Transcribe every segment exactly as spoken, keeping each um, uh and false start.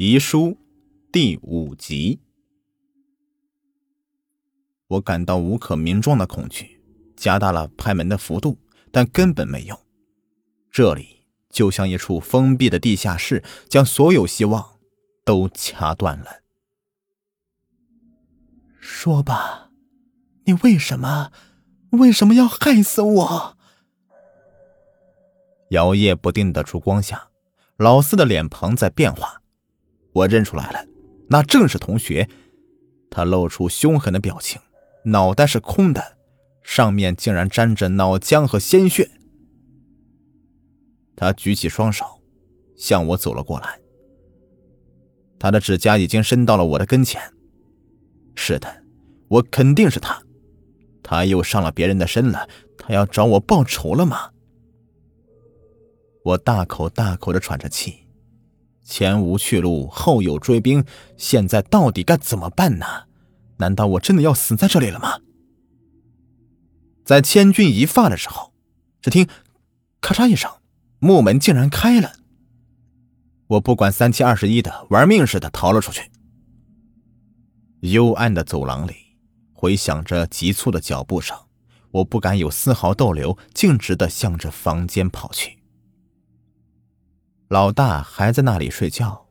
遗书第五集。我感到无可名状的恐惧，加大了拍门的幅度，但根本没用。这里就像一处封闭的地下室，将所有希望都掐断了。说吧，你为什么为什么要害死我？摇曳不定的烛光下，老四的脸庞在变化，我认出来了，那正是同学。他露出凶狠的表情，脑袋是空的，上面竟然沾着脑浆和鲜血。他举起双手向我走了过来，他的指甲已经伸到了我的跟前。是的，我肯定是他，他又上了别人的身了，他要找我报仇了吗？我大口大口地喘着气，前无去路，后有追兵，现在到底该怎么办呢？难道我真的要死在这里了吗？在千钧一发的时候，只听咔嚓一声，木门竟然开了。我不管三七二十一的，玩命似的逃了出去。幽暗的走廊里回响着急促的脚步声，我不敢有丝毫逗留，径直地向着房间跑去。老大还在那里睡觉，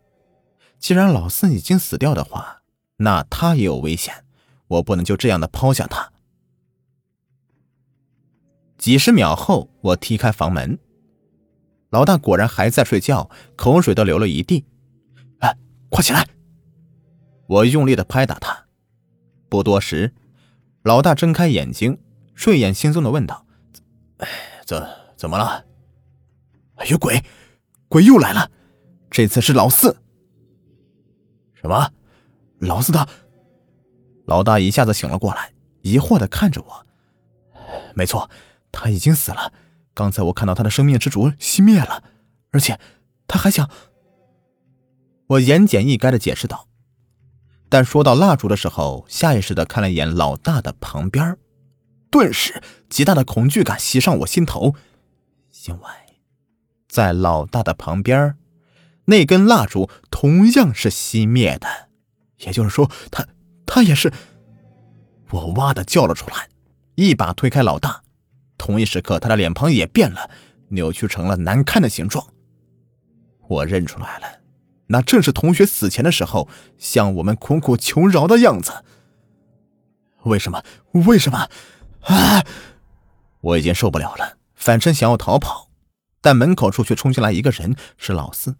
既然老四已经死掉的话，那他也有危险，我不能就这样的抛下他。几十秒后，我踢开房门，老大果然还在睡觉，口水都流了一地。哎、啊，快起来！我用力的拍打他。不多时，老大睁开眼睛，睡眼惺忪的问道：怎怎么了？有鬼！鬼又来了，这次是老四。什么？老四他？老大一下子醒了过来，疑惑地看着我。没错，他已经死了，刚才我看到他的生命之烛熄灭了，而且他还想……我言简意赅地解释道，但说到蜡烛的时候，下意识地看了一眼老大的旁边，顿时极大的恐惧感袭上我心头，因为在老大的旁边，那根蜡烛同样是熄灭的，也就是说，他他也是。我哇的叫了出来，一把推开老大。同一时刻，他的脸庞也变了，扭曲成了难看的形状。我认出来了，那正是同学死前的时候向我们苦苦求饶的样子。为什么？为什么？啊！我已经受不了了，反身想要逃跑。但门口处却冲进来一个人，是老四。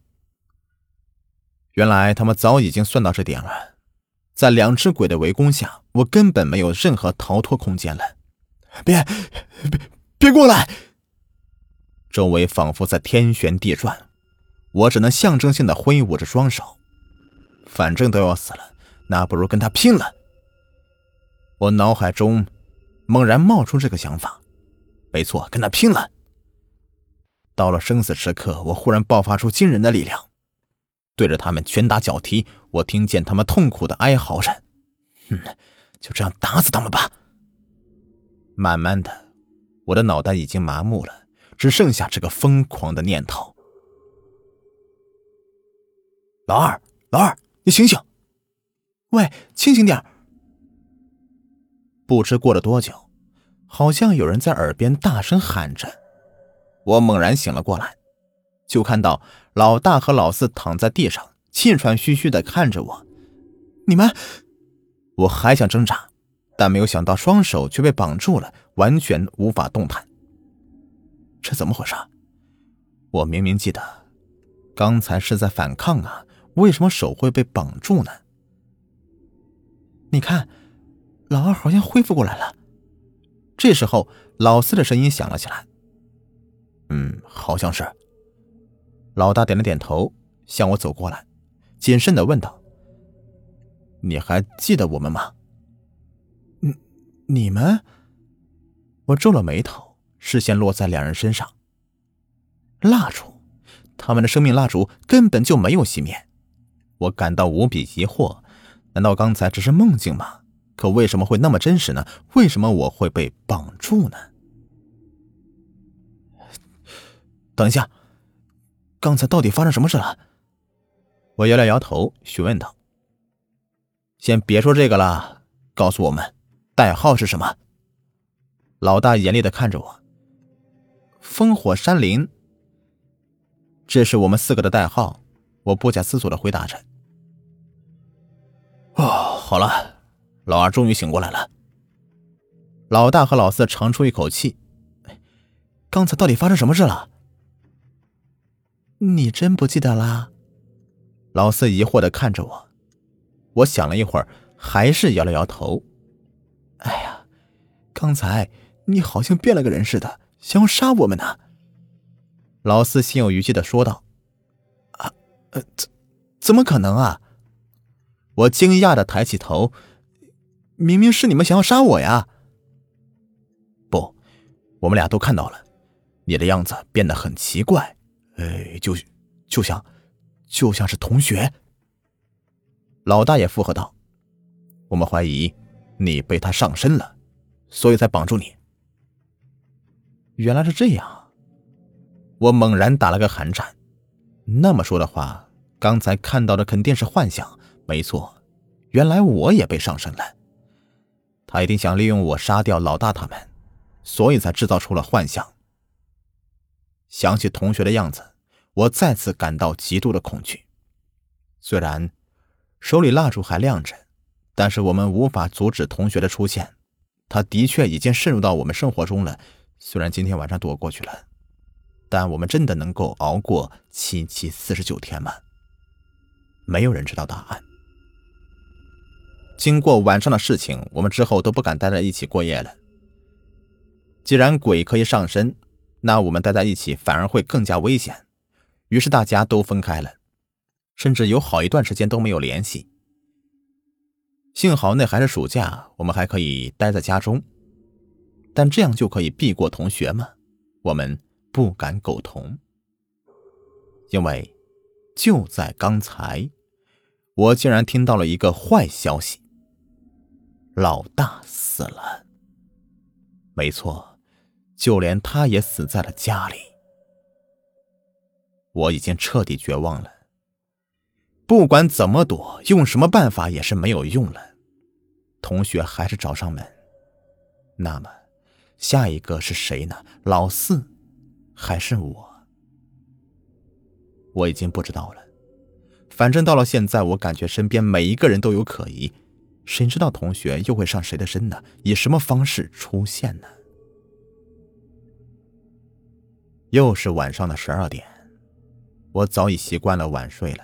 原来他们早已经算到这点了，在两只鬼的围攻下，我根本没有任何逃脱空间了。别别别过来！周围仿佛在天旋地转，我只能象征性的挥舞着双手。反正都要死了，那不如跟他拼了。我脑海中猛然冒出这个想法，没错，跟他拼了。到了生死时刻，我忽然爆发出惊人的力量，对着他们拳打脚踢。我听见他们痛苦的哀嚎着，嗯，就这样打死他们吧。慢慢的，我的脑袋已经麻木了，只剩下这个疯狂的念头。老二，老二，你醒醒！喂，清醒点！不知过了多久，好像有人在耳边大声喊着。我猛然醒了过来，就看到老大和老四躺在地上，气喘吁吁地看着我。你们……我还想挣扎，但没有想到双手却被绑住了，完全无法动弹。这怎么回事？我明明记得刚才是在反抗啊，为什么手会被绑住呢？你看，老二好像恢复过来了。这时候老四的声音响了起来。嗯，好像是。老大点了点头，向我走过来，谨慎地问道：你还记得我们吗？你你们？我皱了眉头，视线落在两人身上。蜡烛，他们的生命蜡烛根本就没有熄灭。我感到无比疑惑，难道刚才只是梦境吗？可为什么会那么真实呢？为什么我会被绑住呢？等一下，刚才到底发生什么事了？我摇了摇头，询问道：“先别说这个了，告诉我们代号是什么？”老大严厉地看着我：“烽火山林。”这是我们四个的代号。我不假思索地回答着。哦，好了，老二终于醒过来了。老大和老四长出一口气：“刚才到底发生什么事了？”“你真不记得啦？”老四疑惑地看着我。我想了一会儿，还是摇了摇头。“哎呀，刚才你好像变了个人似的，想要杀我们呢。”老四心有余悸地说道。“啊，呃，怎怎么可能啊？”我惊讶地抬起头，“明明是你们想要杀我呀！”“不，我们俩都看到了，你的样子变得很奇怪，呃，就就像就像是同学。”老大也附和道：“我们怀疑你被他上身了，所以才绑住你。”原来是这样，我猛然打了个寒颤。那么说的话，刚才看到的肯定是幻想。没错，原来我也被上身了。他一定想利用我杀掉老大他们，所以才制造出了幻想。想起同学的样子，我再次感到极度的恐惧。虽然手里蜡烛还亮着，但是我们无法阻止同学的出现，他的确已经渗入到我们生活中了。虽然今天晚上躲过去了，但我们真的能够熬过七七四十九天吗？没有人知道答案。经过晚上的事情，我们之后都不敢待在一起过夜了。既然鬼可以上身，那我们待在一起反而会更加危险，于是大家都分开了，甚至有好一段时间都没有联系。幸好那还是暑假，我们还可以待在家中。但这样就可以避过同学吗？我们不敢苟同。因为就在刚才，我竟然听到了一个坏消息：老大死了。没错，就连他也死在了家里。我已经彻底绝望了，不管怎么躲，用什么办法也是没有用了。同学还是找上门，那么下一个是谁呢？老四还是我？我已经不知道了。反正到了现在，我感觉身边每一个人都有可疑，谁知道同学又会上谁的身呢？以什么方式出现呢？又是晚上的十二点，我早已习惯了晚睡了，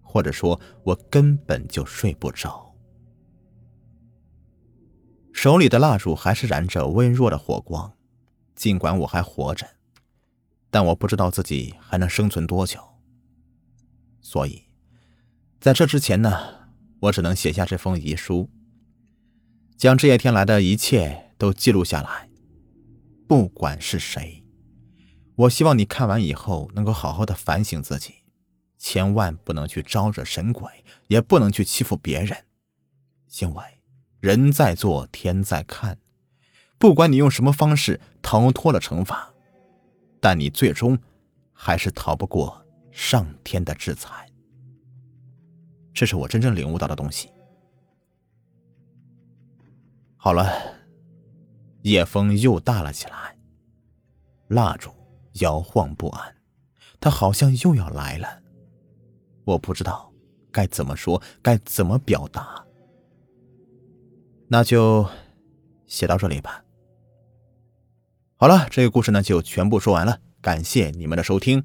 或者说我根本就睡不着。手里的蜡烛还是燃着微弱的火光，尽管我还活着，但我不知道自己还能生存多久。所以在这之前呢，我只能写下这封遗书，将这些天来的一切都记录下来。不管是谁，我希望你看完以后能够好好的反省自己，千万不能去招惹神鬼，也不能去欺负别人。因为人在做天在看，不管你用什么方式逃脱了惩罚，但你最终还是逃不过上天的制裁。这是我真正领悟到的东西。好了，夜风又大了起来，蜡烛摇晃不安，它好像又要来了。我不知道该怎么说，该怎么表达，那就写到这里吧。好了，这个故事呢就全部说完了，感谢你们的收听。